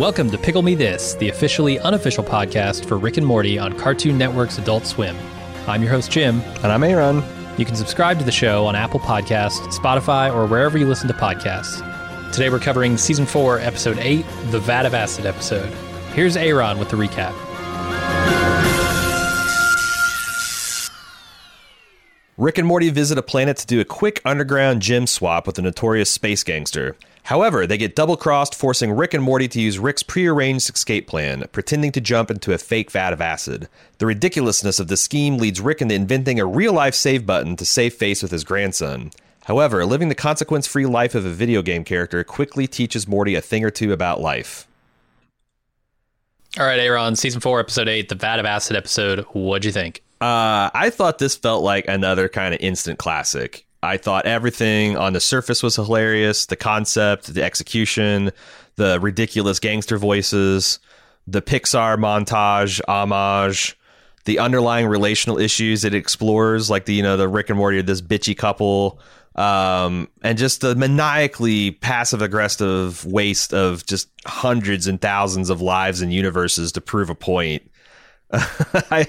Welcome to Pickle Me This, the officially unofficial podcast for Rick and Morty on Cartoon Network's Adult Swim. I'm your host, Jim. And I'm Aaron. You can subscribe to the show on Apple Podcasts, Spotify, or wherever you listen to podcasts. Today we're covering Season 4, Episode 8, the Vat of Acid episode. Here's Aaron with the recap. Rick and Morty visit a planet to do a quick underground gym swap with a notorious space gangster. However, they get double-crossed, forcing Rick and Morty to use Rick's prearranged escape plan, pretending to jump into a fake vat of acid. The ridiculousness of this scheme leads Rick into inventing a real-life save button to save face with his grandson. However, living the consequence-free life of a video game character quickly teaches Morty a thing or two about life. All right, Aaron, Season 4, Episode 8, the Vat of Acid episode. What'd you think? I thought this felt like another kind of instant classic. I thought everything on the surface was hilarious. The concept, the execution, the ridiculous gangster voices, the Pixar montage, homage, the underlying relational issues it explores, like the Rick and Morty, this bitchy couple, and just the maniacally passive aggressive waste of just hundreds and thousands of lives and universes to prove a point. I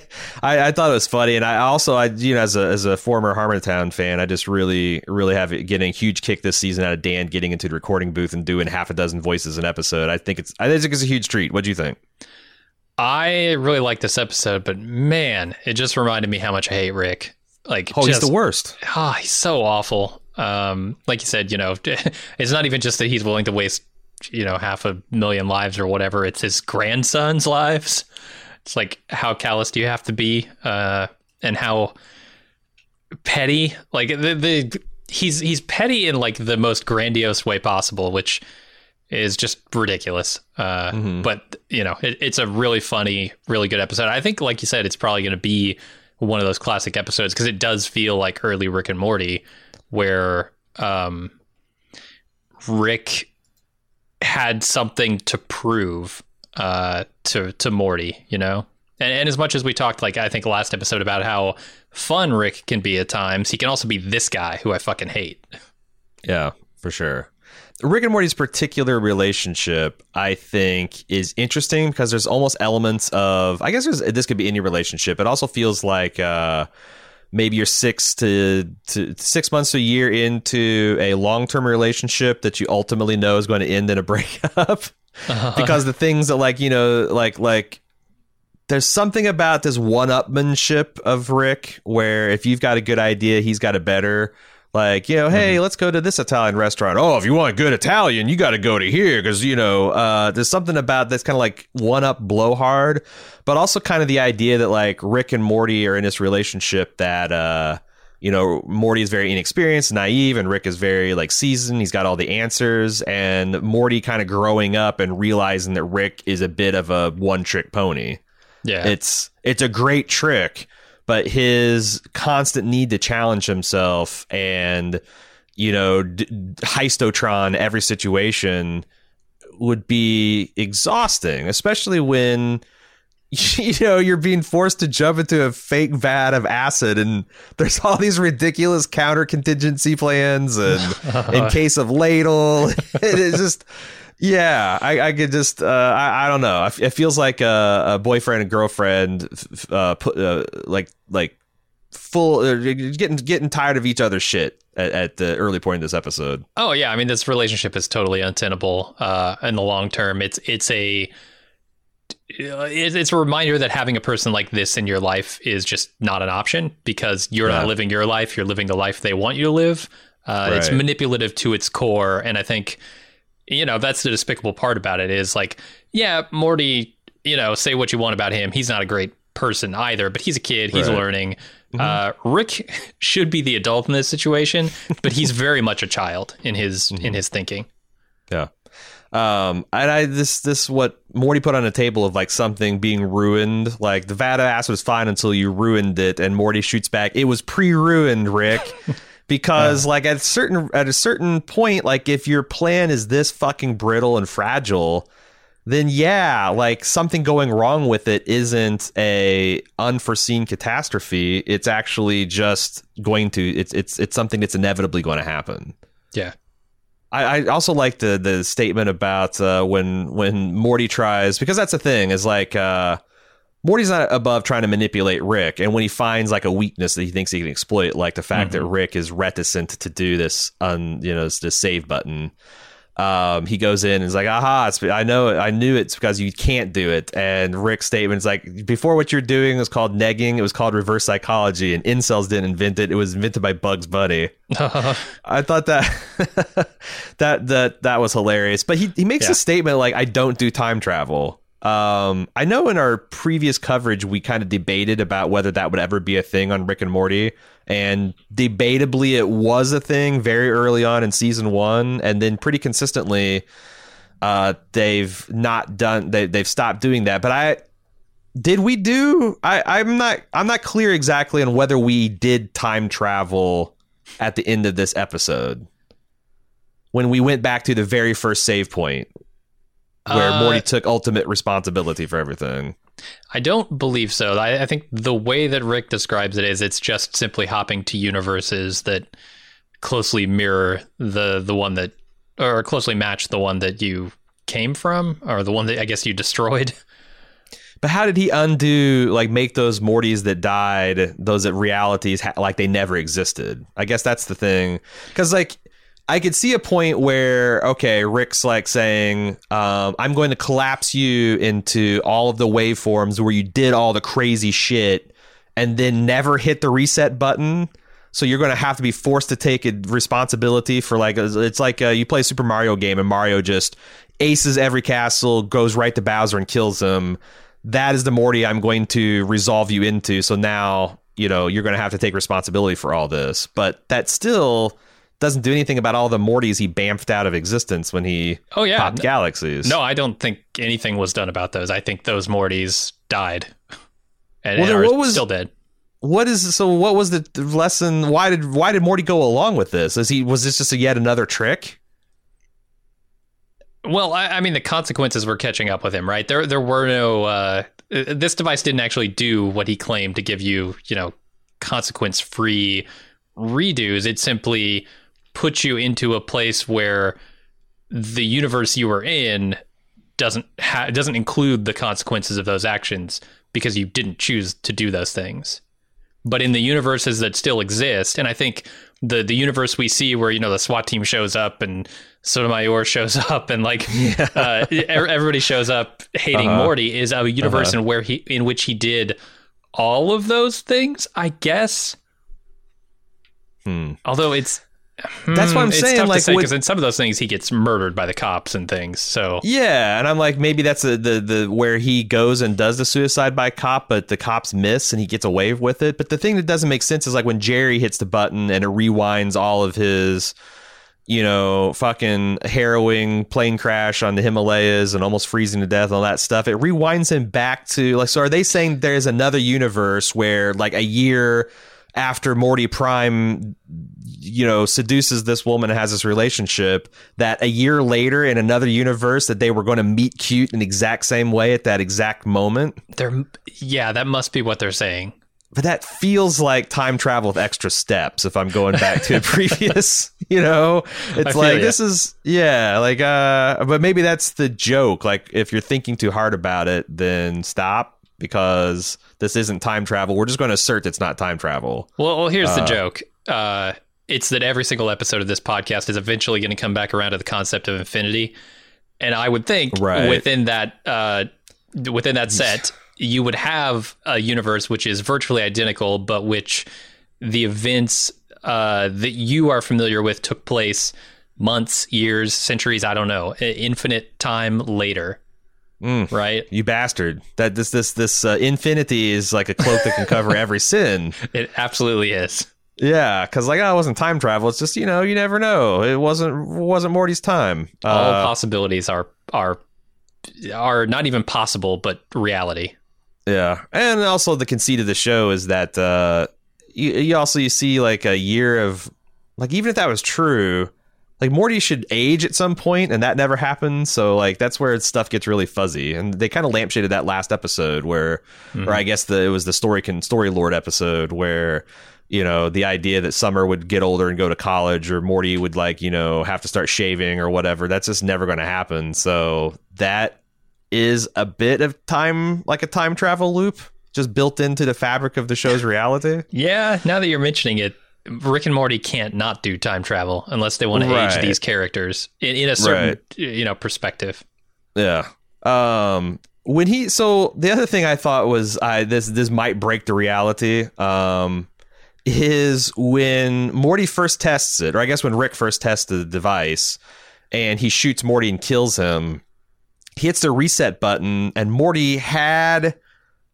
thought it was funny, and I also as a former Harmontown fan, I just really have it getting a huge kick this season out of Dan getting into the recording booth and doing half a dozen voices an episode. I think it's a huge treat. What do you think? I really like this episode, but man, it just reminded me how much I hate Rick. Like, he's the worst. He's so awful. Like you said, it's not even just that he's willing to waste half a million lives or whatever. It's his grandson's lives. It's like, how callous do you have to be, and how petty? Like he's petty in like the most grandiose way possible, which is just ridiculous. But it's a really funny, really good episode. I think, like you said, it's probably going to be one of those classic episodes because it does feel like early Rick and Morty, where Rick had something to prove to Morty, and as much as we talked, like I think last episode, about how fun Rick can be at times, he can also be this guy who I fucking hate. Yeah, for sure. Rick and Morty's particular relationship, I think, is interesting because there's almost elements of, I guess this could be any relationship. It also feels like maybe you're 6 months to a year into a long-term relationship that you ultimately know is going to end in a breakup. Because the things that like there's something about this one-upmanship of Rick where if you've got a good idea, he's got a better, hey, let's go to this Italian restaurant. Oh, if you want good Italian, you got to go to here because, there's something about that's kind of like one-up blowhard, but also kind of the idea that like Rick and Morty are in this relationship that, Morty is very inexperienced, naive, and Rick is very like seasoned. He's got all the answers, and Morty kind of growing up and realizing that Rick is a bit of a one-trick pony. Yeah, it's a great trick, but his constant need to challenge himself and heistotron every situation would be exhausting, especially when. You're being forced to jump into a fake vat of acid, and there's all these ridiculous counter contingency plans, and in case of ladle, it's just, yeah, I could just, I don't know. It feels like a boyfriend and girlfriend, getting tired of each other's shit at the early point of this episode. Oh yeah, I mean this relationship is totally untenable in the long term. It's a reminder that having a person like this in your life is just not an option because you're not living your life. You're living the life they want you to live. Right. It's manipulative to its core. And I think, that's the despicable part about it is like, yeah, Morty, say what you want about him. He's not a great person either, but he's a kid. He's learning. Rick should be the adult in this situation, but he's very much a child in his, in his thinking. Yeah. And this what Morty put on a table of like something being ruined, like the vat of acid was fine until you ruined it, and Morty shoots back, it was pre-ruined, Rick, because like at a certain point, like if your plan is this fucking brittle and fragile, then yeah, like something going wrong with it isn't a unforeseen catastrophe. It's actually just going to it's something that's inevitably going to happen. Yeah. I also like the statement about when Morty tries, because that's the thing, is like Morty's not above trying to manipulate Rick, and when he finds like a weakness that he thinks he can exploit, like the fact that Rick is reticent to do this this save button, he goes in and is like, aha, I knew it's because you can't do it. And Rick's statement is like, before what you're doing was called negging, it was called reverse psychology, and incels didn't invent it. It was invented by Bugs Bunny. I thought that was hilarious. But he makes a statement like, I don't do time travel. I know in our previous coverage, we kind of debated about whether that would ever be a thing on Rick and Morty, and debatably it was a thing very early on in season one. And then pretty consistently, they've stopped doing that. But I'm not clear exactly on whether we did time travel at the end of this episode, when we went back to the very first save point, where Morty took ultimate responsibility for everything. I don't believe so. I think the way that Rick describes it is it's just simply hopping to universes that closely mirror the one that, or closely match the one that you came from, or the one that I guess you destroyed. But how did he undo, like, make those Mortys that died, those that realities like they never existed? I guess that's the thing. Because, like, I could see a point where, okay, Rick's like saying, I'm going to collapse you into all of the waveforms where you did all the crazy shit and then never hit the reset button. So you're going to have to be forced to take a responsibility for, like, it's like you play a Super Mario game and Mario just aces every castle, goes right to Bowser and kills him. That is the Morty I'm going to resolve you into. So now, you know, you're going to have to take responsibility for all this. But that still doesn't do anything about all the Mortys he bamfed out of existence when he popped galaxies. No, I don't think anything was done about those. I think those Mortys died and still dead. What was the lesson? Why did Morty go along with this? Was this just yet another trick? Well, I mean, the consequences were catching up with him, right? There were no this device didn't actually do what he claimed to give you, you know, consequence-free redos. It simply put you into a place where the universe you were in doesn't include the consequences of those actions, because you didn't choose to do those things. But in the universes that still exist, and I think the universe we see where, you know, the SWAT team shows up and Sotomayor shows up and everybody shows up hating Morty, is a universe in which he did all of those things, I guess. Although that's what I'm saying, like, because in some of those things he gets murdered by the cops and things, so yeah. And I'm like, maybe that's the where he goes and does the suicide by cop, but the cops miss and he gets away with it. But the thing that doesn't make sense is, like, when Jerry hits the button and it rewinds all of his, you know, fucking harrowing plane crash on the Himalayas and almost freezing to death and all that stuff, it rewinds him back to, like, so are they saying there's another universe where, like, a year after Morty Prime, you know, seduces this woman and has this relationship, that a year later in another universe that they were going to meet cute in the exact same way at that exact moment? That must be what they're saying. But that feels like time travel with extra steps, if I'm going back to a previous, you know, it's like, this is, yeah, like, but maybe that's the joke. Like, if you're thinking too hard about it, then stop, because this isn't time travel. We're just going to assert it's not time travel. Well, here's the joke. It's that every single episode of this podcast is eventually going to come back around to the concept of infinity. And I would think within that set, you would have a universe which is virtually identical, but which the events that you are familiar with took place months, years, centuries, I don't know, infinite time later. Right, you bastard! That this infinity is like a cloak that can cover every sin. It absolutely is. Yeah, because, like, it wasn't time travel. It's just, you know, you never know. It wasn't Morty's time. All possibilities are not even possible, but reality. Yeah, and also the conceit of the show is that you see, like, a year of, like, even if that was true, like, Morty should age at some point, and that never happens. So, like, that's where stuff gets really fuzzy. And they kind of lampshaded that last episode where, or I guess it was the Story Lord episode where, you know, the idea that Summer would get older and go to college, or Morty would, like, you know, have to start shaving or whatever. That's just never going to happen. So that is a bit of time, like a time travel loop, just built into the fabric of the show's reality. Yeah. Now that you're mentioning it, Rick and Morty can't not do time travel unless they want to age these characters in a certain, you know, perspective. Yeah. When he, so the other thing I thought was, this might break the reality. Is when Morty first tests it, or I guess when Rick first tested the device, and he shoots Morty and kills him, he hits the reset button, and Morty had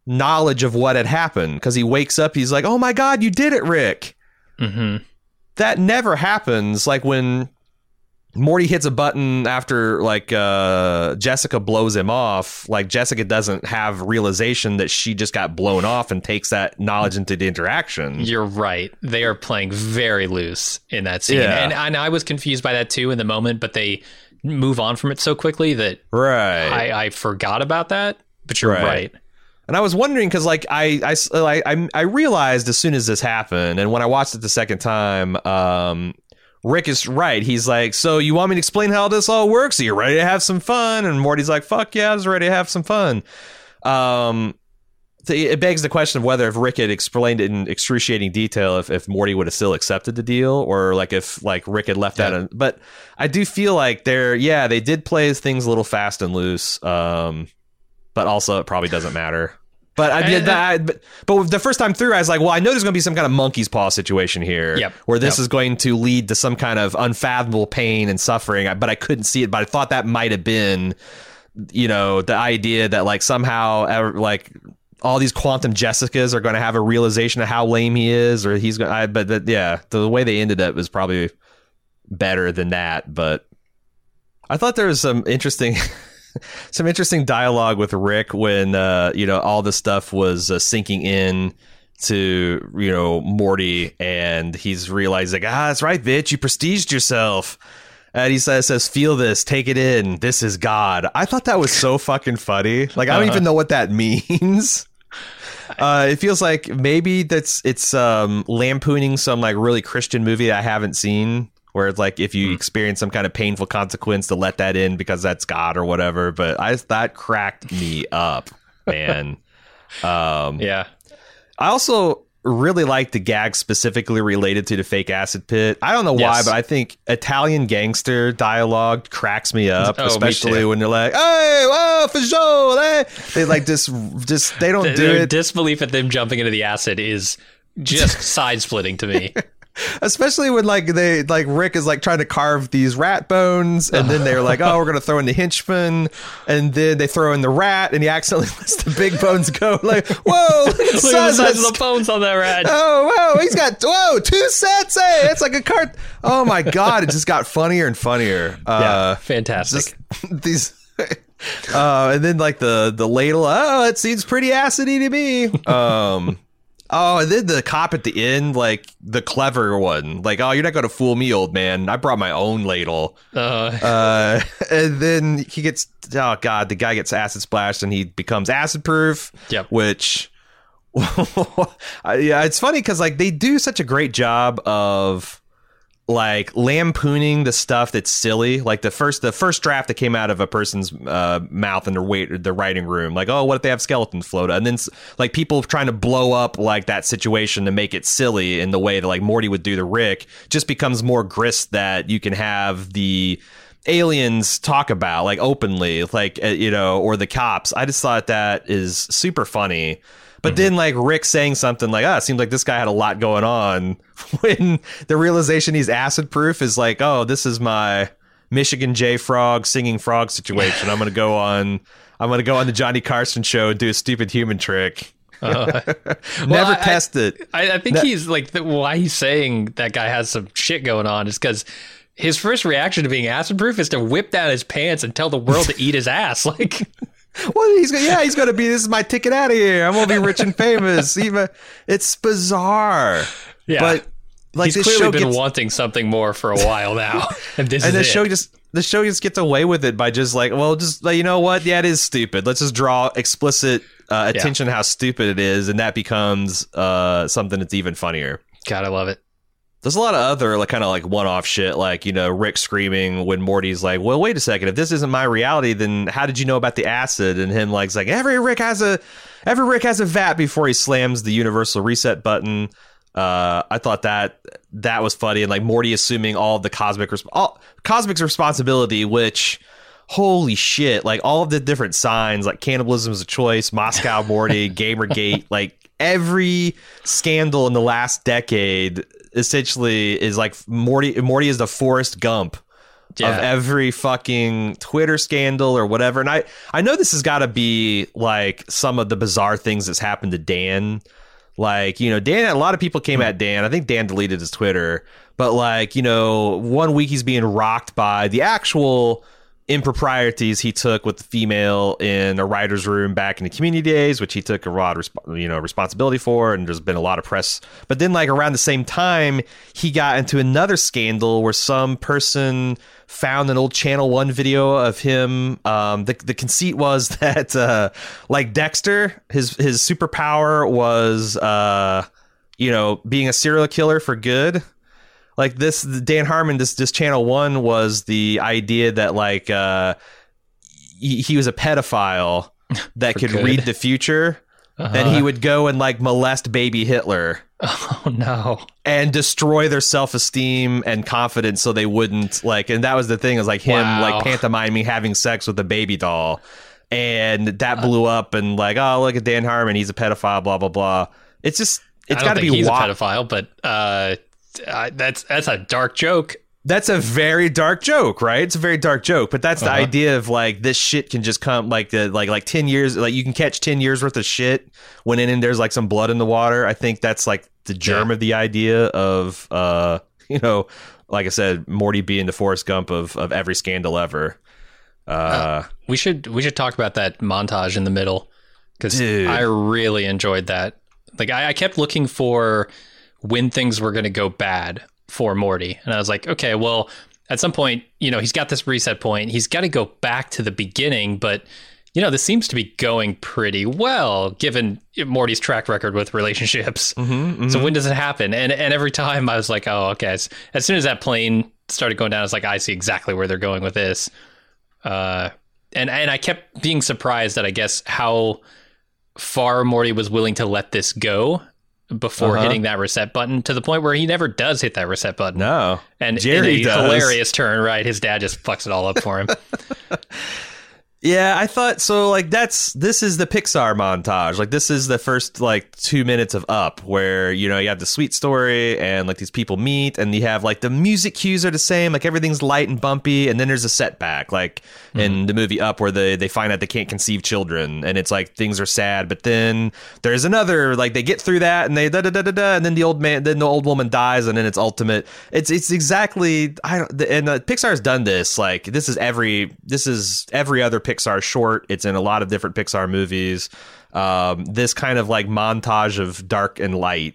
knowledge of what had happened, because he wakes up, he's like, oh my god, you did it, Rick. Mm-hmm. That never happens. Like when Morty hits a button after, like, Jessica blows him off, like, Jessica doesn't have realization that she just got blown off and takes that knowledge into the interaction. You're right. They are playing very loose in that scene. Yeah. And I was confused by that, too, in the moment, but they move on from it so quickly that I forgot about that, but you're right. And I was wondering, because, like, I realized as soon as this happened, and when I watched it the second time, Rick is right. He's like, so you want me to explain how this all works? Are you ready to have some fun? And Morty's like, fuck yeah, I was ready to have some fun. It begs the question of whether if Rick had explained it in excruciating detail, if Morty would have still accepted the deal, or like if like Rick had left that. But I do feel like they did play things a little fast and loose. But also it probably doesn't matter. But but the first time through, I was like, well, I know there's going to be some kind of monkey's paw situation here where this is going to lead to some kind of unfathomable pain and suffering. But I couldn't see it. But I thought that might have been, you know, the idea that like somehow like all these quantum Jessicas are going to have a realization of how lame he is, or he's going to. The way they ended up was probably better than that. But I thought there was some interesting... some interesting dialogue with Rick when, you know, all this stuff was sinking in to, you know, Morty, and he's realizing, that's right, bitch, you prestiged yourself. And he says, feel this, take it in. This is God. I thought that was so fucking funny. Like, I don't even know what that means. It feels like maybe it's lampooning some like really Christian movie I haven't seen, where it's like if you experience some kind of painful consequence to let that in because that's God or whatever. But that cracked me up, man. I also really like the gag specifically related to the fake acid pit. I don't know why, but I think Italian gangster dialogue cracks me up, especially when they're like, hey, well, for sure. Eh. They like just they don't do it. Disbelief at them jumping into the acid is just side splitting to me. Especially when like they like Rick is like trying to carve these rat bones, and then they're like, oh, we're gonna throw in the henchman, and then they throw in the rat, and he accidentally lets the big bones go. Like, whoa, look at the size of the bones on that rat. Oh, whoa, he's got two sets. Hey, it's like a cart. Oh my god, it just got funnier and funnier. Fantastic. Just, these, and then like the ladle. Oh, it seems pretty acidy to me. Oh, and then the cop at the end, like the clever one, like, oh, you're not going to fool me, old man. I brought my own ladle. And then he gets, oh god, the guy gets acid splashed and he becomes acid proof. Yep. Which, it's funny because like they do such a great job of like lampooning the stuff that's silly. Like the first draft that came out of a person's mouth in the writing room, like, oh, what if they have skeletons float? And then like people trying to blow up like that situation to make it silly in the way that like Morty would do to Rick, just becomes more grist that you can have the aliens talk about like openly, like, you know, or the cops. I just thought that is super funny. But then like Rick saying something like, it seems like this guy had a lot going on, when the realization he's acid proof is like, oh, this is my Michigan J Frog singing frog situation. I'm going to go on the Johnny Carson show and do a stupid human trick. Test it. I think he's like, why he's saying that guy has some shit going on is because his first reaction to being acid proof is to whip down his pants and tell the world to eat his ass. Like, well, he's going to be, this is my ticket out of here. I'm going to be rich and famous. Even it's bizarre. Yeah. But like he's clearly been wanting something more for a while now. The show just gets away with it by just like, well, just like, you know what? Yeah, it is stupid. Let's just draw explicit attention to how stupid it is. And that becomes something that's even funnier. God, I love it. There's a lot of other like kind of like one-off shit, like, you know, Rick screaming when Morty's like, well, wait a second, if this isn't my reality, then how did you know about the acid? And him like every Rick has a vat before he slams the universal reset button. I thought that was funny, and like Morty assuming all the cosmic's responsibility, which, holy shit, like all of the different signs, like cannibalism is a choice, Moscow Morty, Gamergate, like every scandal in the last decade essentially is like Morty is the Forrest Gump of every fucking Twitter scandal or whatever. And I know this has got to be like some of the bizarre things that's happened to Dan. Like, you know, Dan, a lot of people came at Dan. I think Dan deleted his Twitter. But like, you know, one week he's being rocked by the actual improprieties he took with the female in a writer's room back in the community days, which he took a lot of responsibility for. And there's been a lot of press. But then like around the same time, he got into another scandal where some person found an old Channel One video of him. The conceit was that like Dexter, his superpower was, you know, being a serial killer for good. Like this, Dan Harmon, this Channel One was the idea that like he was a pedophile that could read the future. And he would go and like molest baby Hitler. Oh no. And destroy their self-esteem and confidence so they wouldn't like, and that was the thing, is like him like pantomiming having sex with a baby doll. And that blew up, and like, oh, look at Dan Harmon, he's a pedophile, blah, blah, blah. It's just, it's got to be a pedophile, but that's a dark joke. That's a very dark joke, right? It's a very dark joke, but that's the idea of like this shit can just come like the like 10 years, like you can catch 10 years worth of shit when in and there's like some blood in the water. I think that's like the germ of the idea of, you know, like I said, Morty being the Forrest Gump of every scandal ever. We should talk about that montage in the middle, because I really enjoyed that. Like I kept looking for when things were going to go bad for Morty. And I was like, okay, well, at some point, you know, he's got this reset point. He's got to go back to the beginning, but, you know, this seems to be going pretty well given Morty's track record with relationships. So when does it happen? And every time I was like, oh, okay. As soon as that plane started going down, I was like, I see exactly where they're going with this. And I kept being surprised at, I guess, how far Morty was willing to let this go before hitting that reset button, to the point where he never does hit that reset button. No. And Jerry does. Hilarious turn, right? His dad just fucks it all up for him. Yeah, I thought so. Like this is the Pixar montage. Like this is the first like 2 minutes of Up, where, you know, you have the sweet story and like these people meet, and you have like the music cues are the same, like everything's light and bumpy, and then there's a setback like in the movie Up, where they find out they can't conceive children, and it's like things are sad, but then there's another, like they get through that and they and then the old woman dies, and then it's ultimate. It's exactly Pixar's done this. Like this is every other Pixar short. It's in a lot of different Pixar movies. This kind of like montage of dark and light,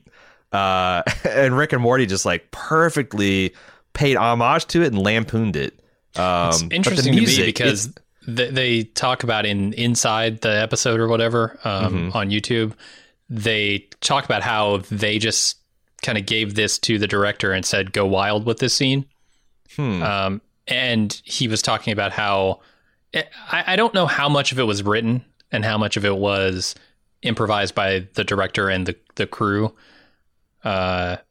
and Rick and Morty just like perfectly paid homage to it and lampooned it. It's interesting to me because they talk about inside the episode or whatever on YouTube. They talk about how they just kind of gave this to the director and said, "Go wild with this scene." And he was talking about how, I don't know how much of it was written and how much of it was improvised by the director and the crew. I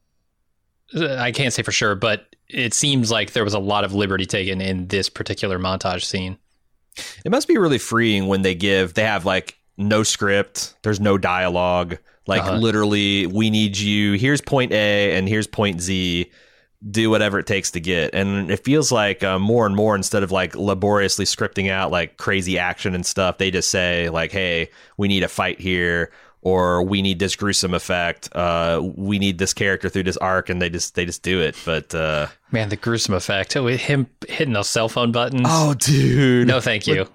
can't say for sure, but it seems like there was a lot of liberty taken in this particular montage scene. It must be really freeing when they have like no script. There's no dialogue. Like literally, we need you. Here's point A and here's point Z. Do whatever it takes to get. And it feels like more and more, instead of like laboriously scripting out like crazy action and stuff, they just say like, hey, we need a fight here, or we need this gruesome effect, we need this character through this arc, and they just do it. But man, the gruesome effect with him hitting those cell phone buttons, oh dude, no thank you.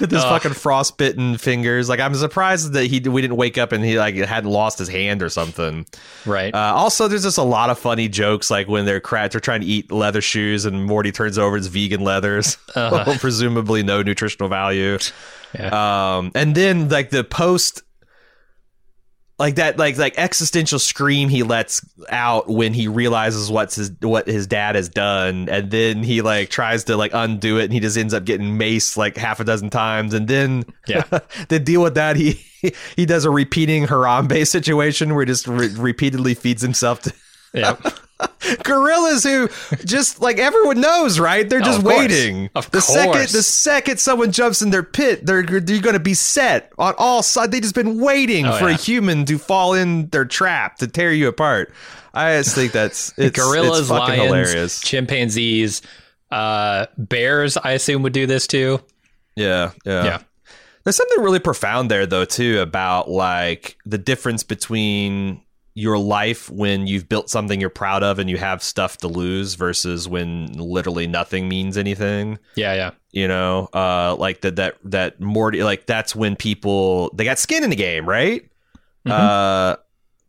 With his fucking frostbitten fingers. Like, I'm surprised that we didn't wake up and he like hadn't lost his hand or something. Right. Also, there's just a lot of funny jokes, like when they're trying to eat leather shoes and Morty turns over his vegan leathers. Presumably no nutritional value. Yeah. And then like the post Like that, like existential scream he lets out when he realizes what his dad has done, and then he like tries to like undo it, and he just ends up getting maced like half a dozen times, and then to deal with that, he does a repeating Harambe situation where he just repeatedly feeds himself to gorillas who just like everyone knows, right? They're just waiting. Of course. The second someone jumps in their pit, they're going to be set on all sides. They've just been waiting for a human to fall in their trap to tear you apart. I just think it's gorillas, it's fucking lions, hilarious. Chimpanzees, bears, I assume would do this too. Yeah. There's something really profound there though too about like the difference between your life when you've built something you're proud of and you have stuff to lose versus when literally nothing means anything. Yeah. You know, like that Morty, like that's when people, they got skin in the game, right? Mm-hmm.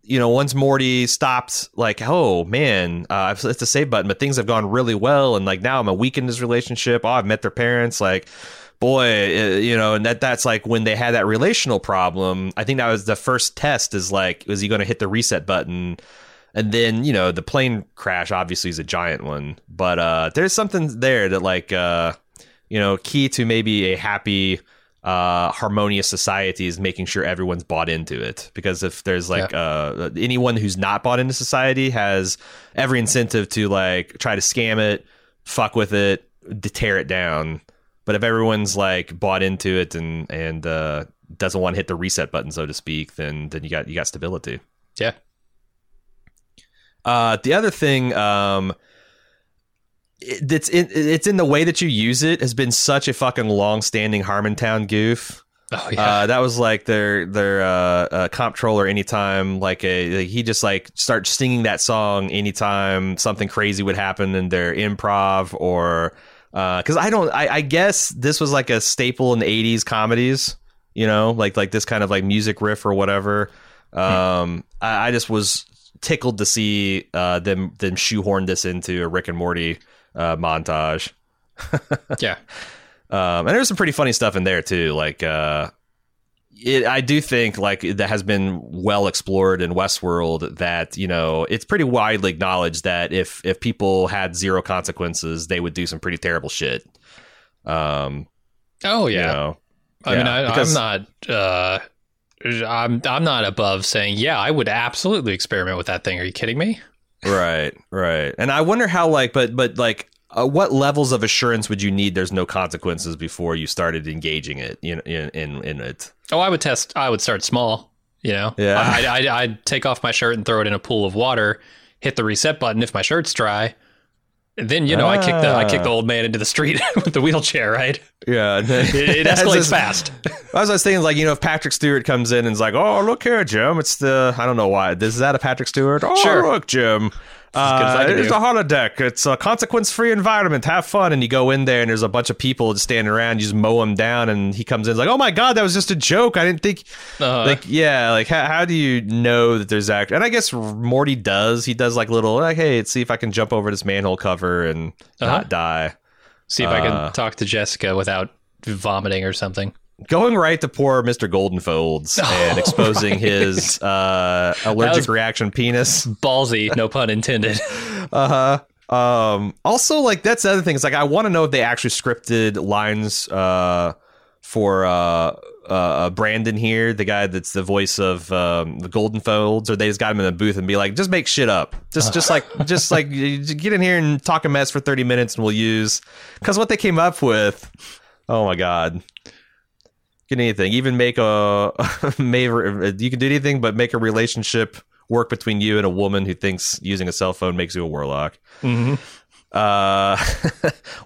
You know, once Morty stopped, like, oh man, I've hit the save button, but things have gone really well. And like now I'm a week in this relationship. Oh, I've met their parents. Like, boy, you know, and that's like when they had that relational problem. I think that was the first test, is like, was he going to hit the reset button? And then, you know, the plane crash obviously is a giant one, but there's something there that like, you know, key to maybe a happy, harmonious society is making sure everyone's bought into it. Because if there's like anyone who's not bought into society has every incentive to like try to scam it, fuck with it, to tear it down. But if everyone's like bought into it and doesn't want to hit the reset button, so to speak, then you got stability. Yeah. The other thing it's in the way that you use it has been such a fucking long-standing Harmontown goof. Oh yeah, that was like their comptroller. Anytime he just like starts singing that song anytime something crazy would happen in their improv or. Because I guess this was like a staple in the 80s comedies, you know, like this kind of like music riff or whatever. I just was tickled to see them shoehorn this into a Rick and Morty montage. Yeah. And there's some pretty funny stuff in there too. Like I do think like that has been well explored in Westworld, that, you know, it's pretty widely acknowledged that if people had zero consequences, they would do some pretty terrible shit. Oh yeah. You know, mean, I'm not above saying, yeah, I would absolutely experiment with that thing. Are you kidding me? Right. And I wonder how like, but like, what levels of assurance would you need there's no consequences before you started engaging it in it? Oh, I would start small, you know? Yeah. I'd take off my shirt and throw it in a pool of water, hit the reset button if my shirt's dry. Then, you know, I kick the old man into the street with the wheelchair, right? Yeah. It escalates fast. I was thinking, like, you know, if Patrick Stewart comes in and is like, oh, look here, Jim. It's the, I don't know why. Is that a Patrick Stewart? Oh, sure. Look, Jim. It's a holodeck. It's a consequence-free environment. Have fun. And you go in there and there's a bunch of people just standing around. You just mow them down. And he comes in and is like, oh, my God, that was just a joke. I didn't think. Like, yeah. Like, how do you know that there's act? And I guess Morty does. He does like little, like, hey, let's see if I can jump over this manhole cover and not die. See if I can talk to Jessica without vomiting or something. Going right to poor Mr. Goldenfolds and exposing his allergic reaction penis. Ballsy, no pun intended. Also, like, that's the other thing. It's like, I want to know if they actually scripted lines for Brandon here, the guy that's the voice of the Goldenfolds, or they just got him in the booth and be like, just make shit up. Just like get in here and talk a mess for 30 minutes and we'll use. Because what they came up with, oh, my God. Can anything, even make you can do anything but make a relationship work between you and a woman who thinks using a cell phone makes you a warlock. Mm-hmm.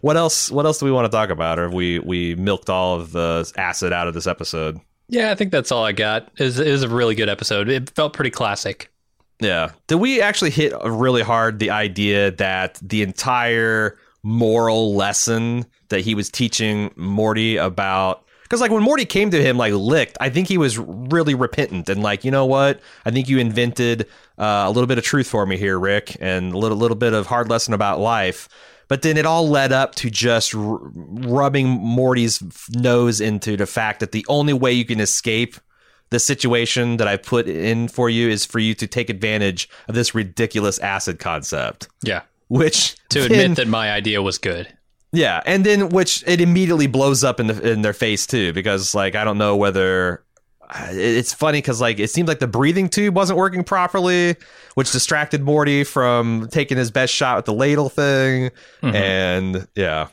What else do we want to talk about? Or have we milked all of the acid out of this episode? Yeah, I think that's all I got. It was a really good episode. It felt pretty classic. Yeah. Did we actually hit really hard the idea that the entire moral lesson that he was teaching Morty about? Because, like, when Morty came to him, like, licked, I think he was really repentant and like, you know what? I think you invented a little bit of truth for me here, Rick, and a little bit of hard lesson about life. But then it all led up to just rubbing Morty's nose into the fact that the only way you can escape the situation that I've put in for you is for you to take advantage of this ridiculous acid concept. Yeah. Which to admit that my idea was good. Yeah. And then which it immediately blows up in their face, too, because, like, I don't know whether it's funny because, like, it seems like the breathing tube wasn't working properly, which distracted Morty from taking his best shot with the ladle thing. Mm-hmm. And yeah.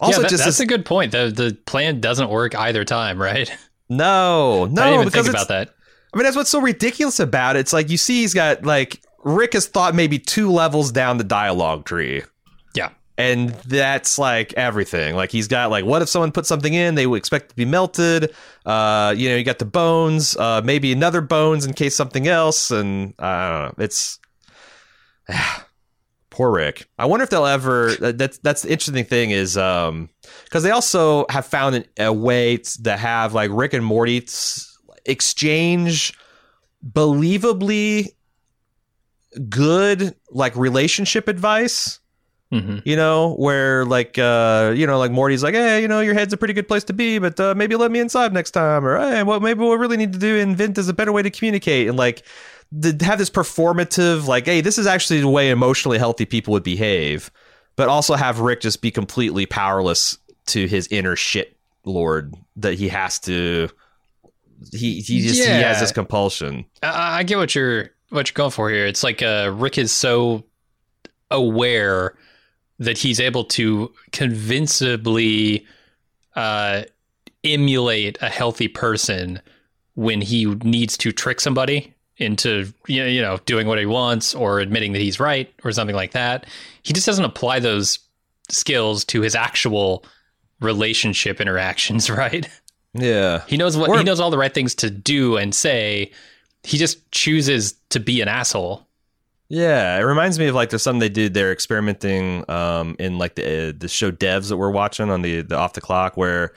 Also, yeah, that's a good point. The plan doesn't work either time, right? No, I didn't even think about that. I mean, that's what's so ridiculous about it. It's like you see he's got, like, Rick has thought maybe 2 levels down the dialogue tree. Yeah. And that's, like, everything. Like, he's got, like, what if someone put something in? They would expect it to be melted. You know, you got the bones, maybe another bones in case something else. And I don't know. It's poor Rick. I wonder if they'll ever. That's the interesting thing is because they also have found a way to have, like, Rick and Morty exchange believably good, like, relationship advice. Mm-hmm. You know, where, like, you know, like Morty's like, hey, you know, your head's a pretty good place to be, but maybe let me inside next time, or hey, well, maybe we'll really need to do invent is a better way to communicate, and, like, to have this performative, like, hey, this is actually the way emotionally healthy people would behave, but also have Rick just be completely powerless to his inner shit lord that he has to. He has this compulsion. I get what you're going for here. It's like Rick is so aware that he's able to convincingly emulate a healthy person when he needs to trick somebody into, you know, doing what he wants or admitting that he's right or something like that. He just doesn't apply those skills to his actual relationship interactions, right? Yeah. He knows all the right things to do and say. He just chooses to be an asshole. Yeah, it reminds me of, like, there's something they did. They're experimenting in, like, the show Devs that we're watching on the Off the Clock, where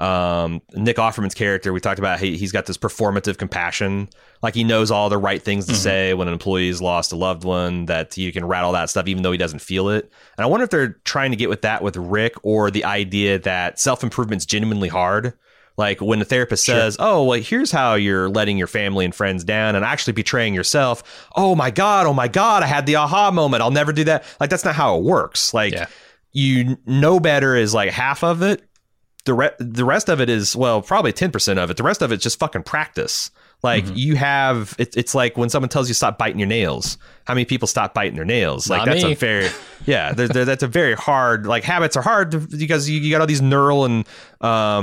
Nick Offerman's character, we talked about, he's got this performative compassion. Like, he knows all the right things to mm-hmm. say when an employee's lost a loved one, that you can rattle that stuff even though he doesn't feel it. And I wonder if they're trying to get with that with Rick, or the idea that self-improvement's genuinely hard. Like, when the therapist says, sure. Oh, well, here's how you're letting your family and friends down and actually betraying yourself. Oh, my God, I had the aha moment. I'll never do that. Like, that's not how it works. Like, yeah. You know better is, like, half of it. The rest of it is, well, probably 10% of it. The rest of it's just fucking practice. Like, mm-hmm. you have, it's like when someone tells you stop biting your nails. How many people stop biting their nails? Like, not that's me. Yeah, that's a very hard, like, habits are hard because you got all these neural and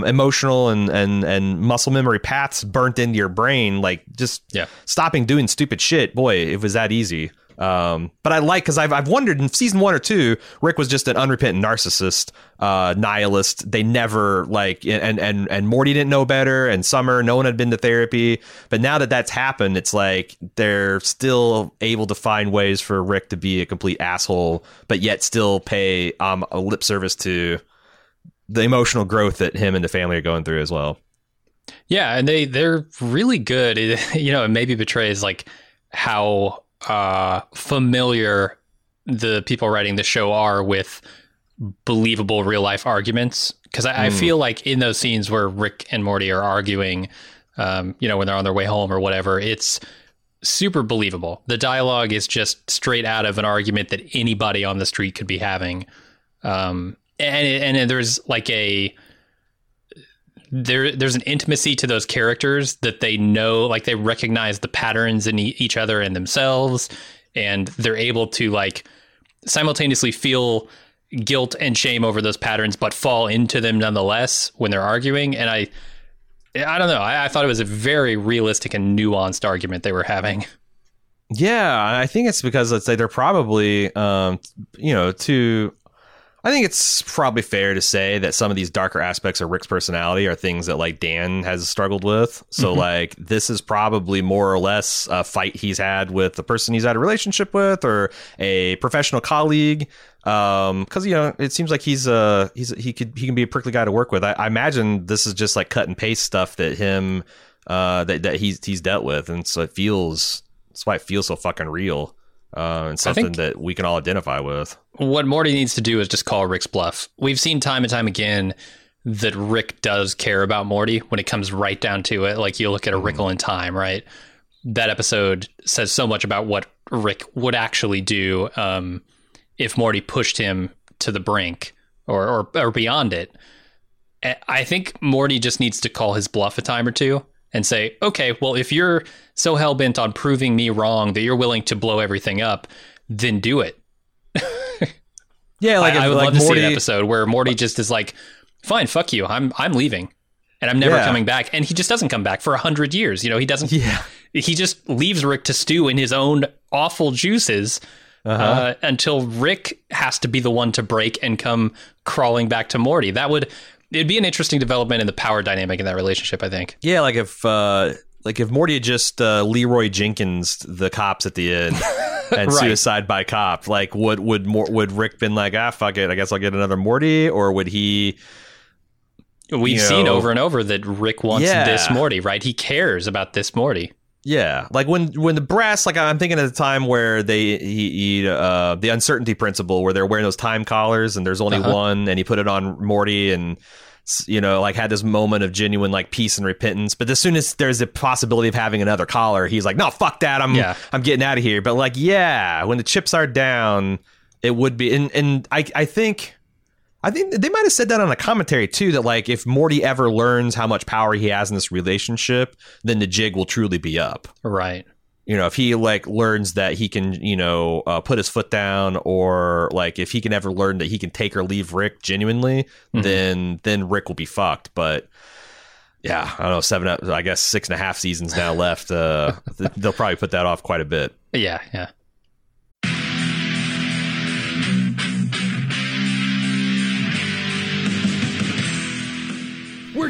emotional and muscle memory paths burnt into your brain. Like, just stopping doing stupid shit. Boy, it was that easy. But I like, because I've wondered in season 1 or 2, Rick was just an unrepentant narcissist, nihilist. They never, like, and Morty didn't know better, and Summer, no one had been to therapy. But now that that's happened, it's like they're still able to find ways for Rick to be a complete asshole, but yet still pay a lip service to the emotional growth that him and the family are going through as well. Yeah, and they're really good. You know, it maybe betrays, like, how familiar the people writing the show are with believable real life arguments, because I feel like in those scenes where Rick and Morty are arguing, you know, when they're on their way home or whatever, it's super believable. The dialogue is just straight out of an argument that anybody on the street could be having, and there's like there's an intimacy to those characters that they know, like, they recognize the patterns in each other and themselves, and they're able to, like, simultaneously feel guilt and shame over those patterns, but fall into them nonetheless when they're arguing. And I don't know. I thought it was a very realistic and nuanced argument they were having. Yeah, I think it's because, let's say, they're probably, you know, too. I think it's probably fair to say that some of these darker aspects of Rick's personality are things that, like, Dan has struggled with. So, mm-hmm. like, this is probably more or less a fight he's had with the person he's had a relationship with, or a professional colleague. Because, you know, it seems like he can be a prickly guy to work with. I imagine this is just, like, cut and paste stuff that him that he's dealt with, and so that's why it feels so fucking real. And something that we can all identify with. What Morty needs to do is just call Rick's bluff. We've seen time and time again that Rick does care about Morty when it comes right down to it. Like, you look at A Wrinkle in Time, right? That episode says so much about what Rick would actually do if Morty pushed him to the brink or beyond it. I think Morty just needs to call his bluff a time or two and say, okay, well, if you're so hell-bent on proving me wrong that you're willing to blow everything up, then do it. Yeah, like I would love to see an episode where Morty just is like, fine, fuck you, I'm leaving, and I'm never coming back. And he just doesn't come back for 100 years. You know, he doesn't. Yeah. He just leaves Rick to stew in his own awful juices until Rick has to be the one to break and come crawling back to Morty. It'd be an interesting development in the power dynamic in that relationship, I think. Yeah, like if Morty had just Leroy Jenkins the cops at the end and Suicide by Cop, like would Rick been like, ah, fuck it, I guess I'll get another Morty, or would he? We've seen over and over that Rick wants this Morty, right? He cares about this Morty. Yeah, like when the brass, like I'm thinking of the time where he the uncertainty principle, where they're wearing those time collars and there's only one, and he put it on Morty and, you know, like had this moment of genuine like peace and repentance. But as soon as there's a possibility of having another collar, he's like, no, fuck that, I'm getting out of here. But like, yeah, when the chips are down, it would be, and I think they might have said that on a commentary, too, that like if Morty ever learns how much power he has in this relationship, then the jig will truly be up. Right. You know, if he like learns that he can, you know, put his foot down, or like if he can ever learn that he can take or leave Rick genuinely, then Rick will be fucked. But yeah, I don't know, 6.5 seasons now left. They'll probably put that off quite a bit. Yeah. Yeah. We're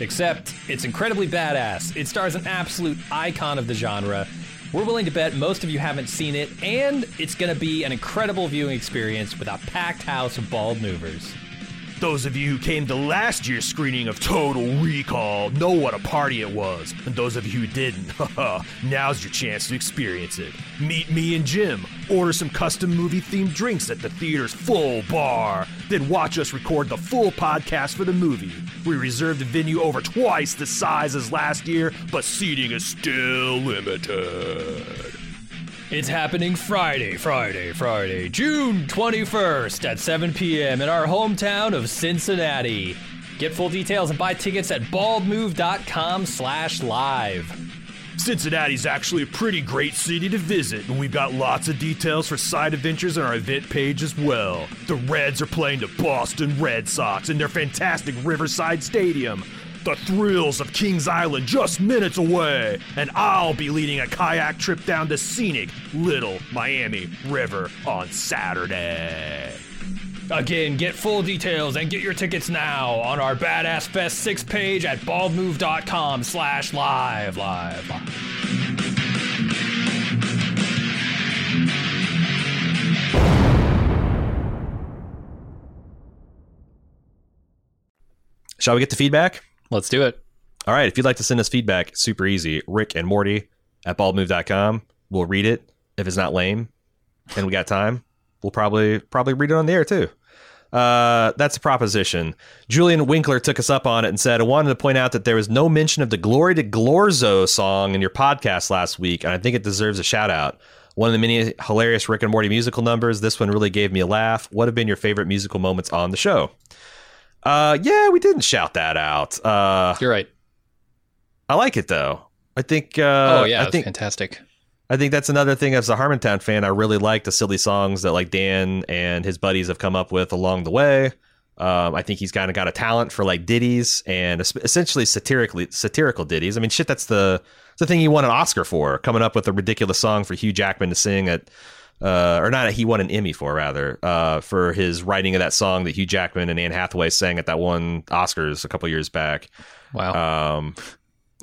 Except, it's incredibly badass. It stars an absolute icon of the genre. We're willing to bet most of you haven't seen it, and it's going to be an incredible viewing experience with a packed house of bald movers. Those of you who came to last year's screening of Total Recall know what a party it was, and those of you who didn't, now's your chance to experience it. Meet me and Jim, order some custom movie-themed drinks at the theater's full bar, then watch us record the full podcast for the movie. We reserved a venue over twice the size as last year, but seating is still limited. It's happening Friday, June 21st at 7 p.m. in our hometown of Cincinnati. Get full details and buy tickets at baldmove.com/live. Cincinnati's actually a pretty great city to visit, and we've got lots of details for side adventures on our event page as well. The Reds are playing the Boston Red Sox in their fantastic Riverside Stadium. The thrills of Kings Island just minutes away, and I'll be leading a kayak trip down the scenic Little Miami River on Saturday. Again, get full details and get your tickets now on our Badass Fest 6 page at baldmove.com/live. Shall we get the feedback? Let's do it. All right. If you'd like to send us feedback, super easy. rickandmorty@baldmove.com. We'll read it. If it's not lame and we got time, we'll probably read it on the air, too. That's a proposition. Julian Winkler took us up on it and said, I wanted to point out that there was no mention of the Glory to Glorzo song in your podcast last week, and I think it deserves a shout out. One of the many hilarious Rick and Morty musical numbers. This one really gave me a laugh. What have been your favorite musical moments on the show? Yeah, we didn't shout that out. You're right. I like it, though. I think... I think fantastic. I think that's another thing as a Harmontown fan. I really like the silly songs that like Dan and his buddies have come up with along the way. I think he's kind of got a talent for like ditties and essentially satirical ditties. I mean, shit, that's the thing he won an Oscar for, coming up with a ridiculous song for Hugh Jackman to sing at or not, he won an Emmy for, rather, for his writing of that song that Hugh Jackman and Anne Hathaway sang at that one Oscars a couple years back. Wow.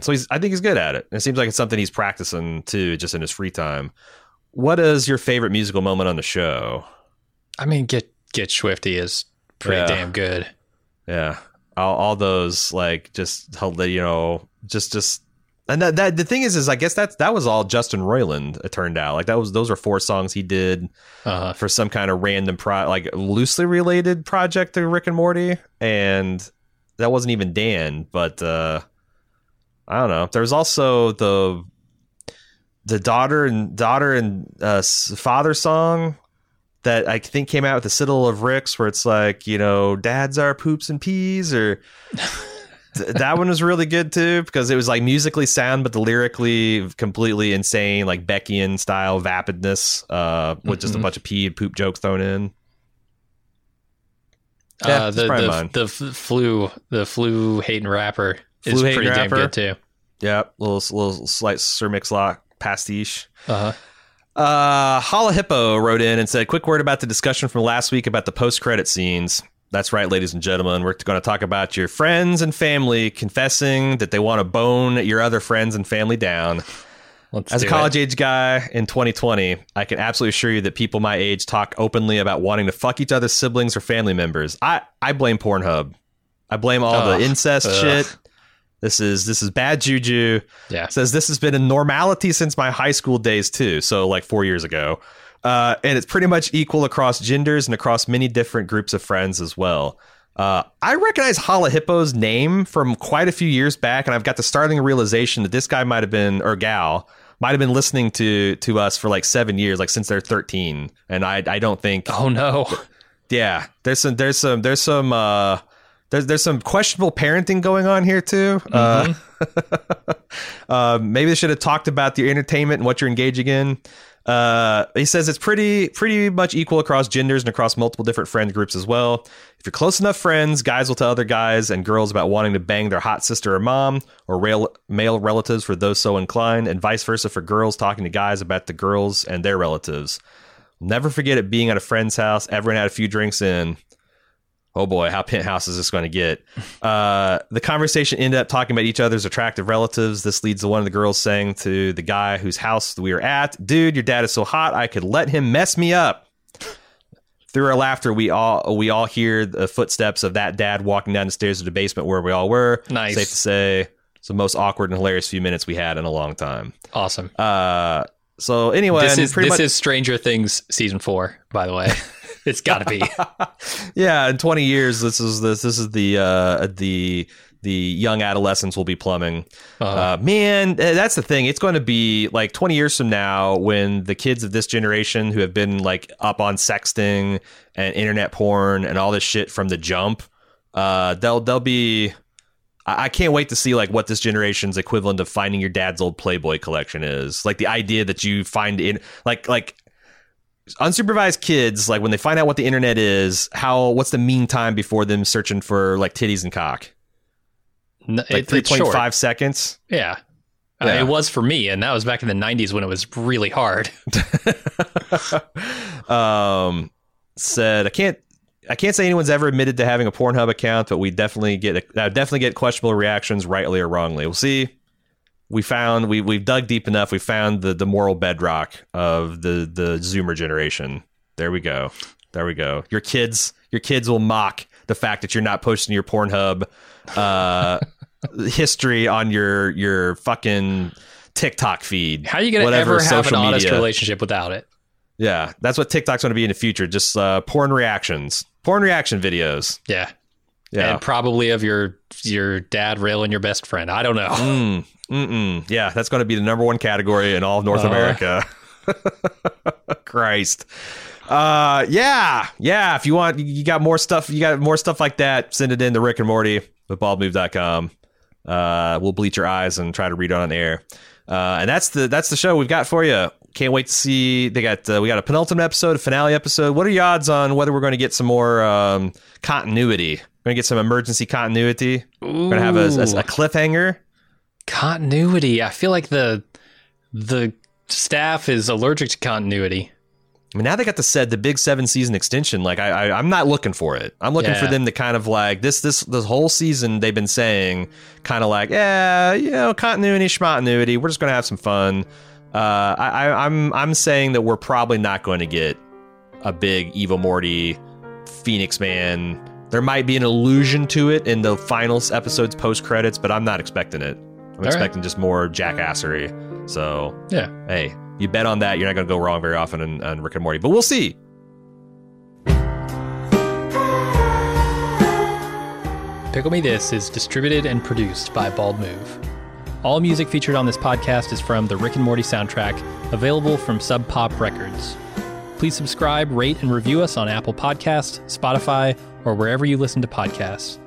So I think he's good at it. It seems like it's something he's practicing too, just in his free time. What is your favorite musical moment on the show? I mean, Get Swifty is pretty damn good. Yeah. All those, like, just, you know, just. And that the thing is I guess that was all Justin Roiland, it turned out. Like, those were 4 songs he did for some kind of random loosely related project to Rick and Morty, and that wasn't even Dan, but I don't know. There's also the daughter and father song that I think came out with the Citadel of Ricks, where it's like, you know, dads are poops and peas, or that one was really good too, because it was like musically sound, but the lyrically completely insane, like Beckian style vapidness, with just a bunch of pee and poop jokes thrown in. Yeah, the flu hating rapper is pretty damn good too. Yeah, little slight Sir Mix-a-Lot pastiche. Holla Hippo wrote in and said, quick word about the discussion from last week about the post-credit scenes. That's right, ladies and gentlemen. We're going to talk about your friends and family confessing that they want to bone your other friends and family down. As a college-age guy in 2020, I can absolutely assure you that people my age talk openly about wanting to fuck each other's siblings or family members. I blame Pornhub. I blame all the incest shit. This is bad juju. Yeah. Says this has been a normality since my high school days, too. So, like, 4 years ago. And it's pretty much equal across genders and across many different groups of friends as well. I recognize Holla Hippo's name from quite a few years back, and I've got the startling realization that this guy might have been, or gal, might have been listening to us for like 7 years, like since they're 13. And I don't think. Oh no. Yeah, there's some questionable parenting going on here too. Maybe they should have talked about your entertainment and what you're engaging in. He says it's pretty much equal across genders and across multiple different friend groups as well. If you're close enough friends, guys will tell other guys and girls about wanting to bang their hot sister or mom, or male relatives for those so inclined, and vice versa for girls talking to guys about the girls and their relatives. Never forget it being at a friend's house. Everyone had a few drinks in. Oh boy, how penthouse is this going to get? The conversation ended up talking about each other's attractive relatives. This leads to one of the girls saying to the guy whose house we were at, dude, your dad is so hot, I could let him mess me up. Through our laughter, we all hear the footsteps of that dad walking down the stairs to the basement where we all were. Nice. Safe to say, it's the most awkward and hilarious few minutes we had in a long time. Awesome. So anyway, this is Stranger Things season 4, by the way. It's got to be. Yeah, in 20 years, this is the young adolescents will be plumbing. Man, that's the thing. It's going to be like 20 years from now when the kids of this generation who have been like up on sexting and internet porn and all this shit from the jump, they'll be. I can't wait to see like what this generation's equivalent of finding your dad's old Playboy collection is. Like the idea that you find in like. Unsupervised kids, like when they find out what the internet is, what's the mean time before them searching for like titties and cock? No, like 3.5 seconds. Yeah. Yeah. It was for me, and that was back in the 90s when it was really hard. Said I can't say anyone's ever admitted to having a Pornhub account, but we definitely get questionable reactions, rightly or wrongly. We'll see. We've dug deep enough. We found the moral bedrock of the Zoomer generation. There we go. Your kids will mock the fact that you're not posting your Pornhub history on your fucking TikTok feed. How are you going to ever have an honest relationship without it? Yeah, that's what TikTok's going to be in the future. Just porn reaction videos. Yeah. Yeah. And probably of your dad railing your best friend. I don't know. Yeah, that's going to be the number one category in all of North America. Christ. Yeah. If you want, you got more stuff like that, send it in to Rick and Morty at baldmove.com. We'll bleach your eyes and try to read it on air. And that's the show we've got for you. Can't wait to see. We got a penultimate episode, a finale episode. What are your odds on whether we're going to get some more continuity? We're going to get some emergency continuity. Ooh. We're going to have a cliffhanger. Continuity. I feel like the staff is allergic to continuity. I mean, now they got the said the big 7-season extension. Like, I'm not looking for it. I'm looking for them to kind of like this whole season they've been saying kind of like, yeah, you know, continuity, schmontinuity. We're just going to have some fun. I'm saying that we're probably not going to get a big Evil Morty, Phoenix Man. There might be an allusion to it in the final episode's post credits, but I'm not expecting it. I'm expecting just more jackassery. So yeah, hey. You bet on that, you're not going to go wrong very often on Rick and Morty, but we'll see. Pickle Me This is distributed and produced by Bald Move. All music featured on this podcast is from the Rick and Morty soundtrack, available from Sub Pop Records. Please subscribe, rate, and review us on Apple Podcasts, Spotify, or wherever you listen to podcasts.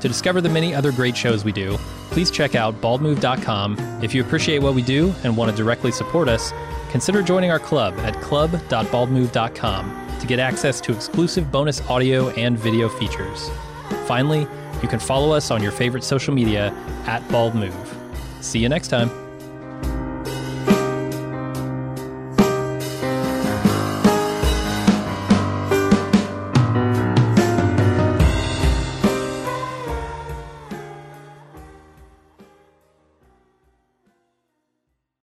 To discover the many other great shows we do, please check out baldmove.com. If you appreciate what we do and want to directly support us, consider joining our club at club.baldmove.com to get access to exclusive bonus audio and video features. Finally, you can follow us on your favorite social media at Bald Move. See you next time.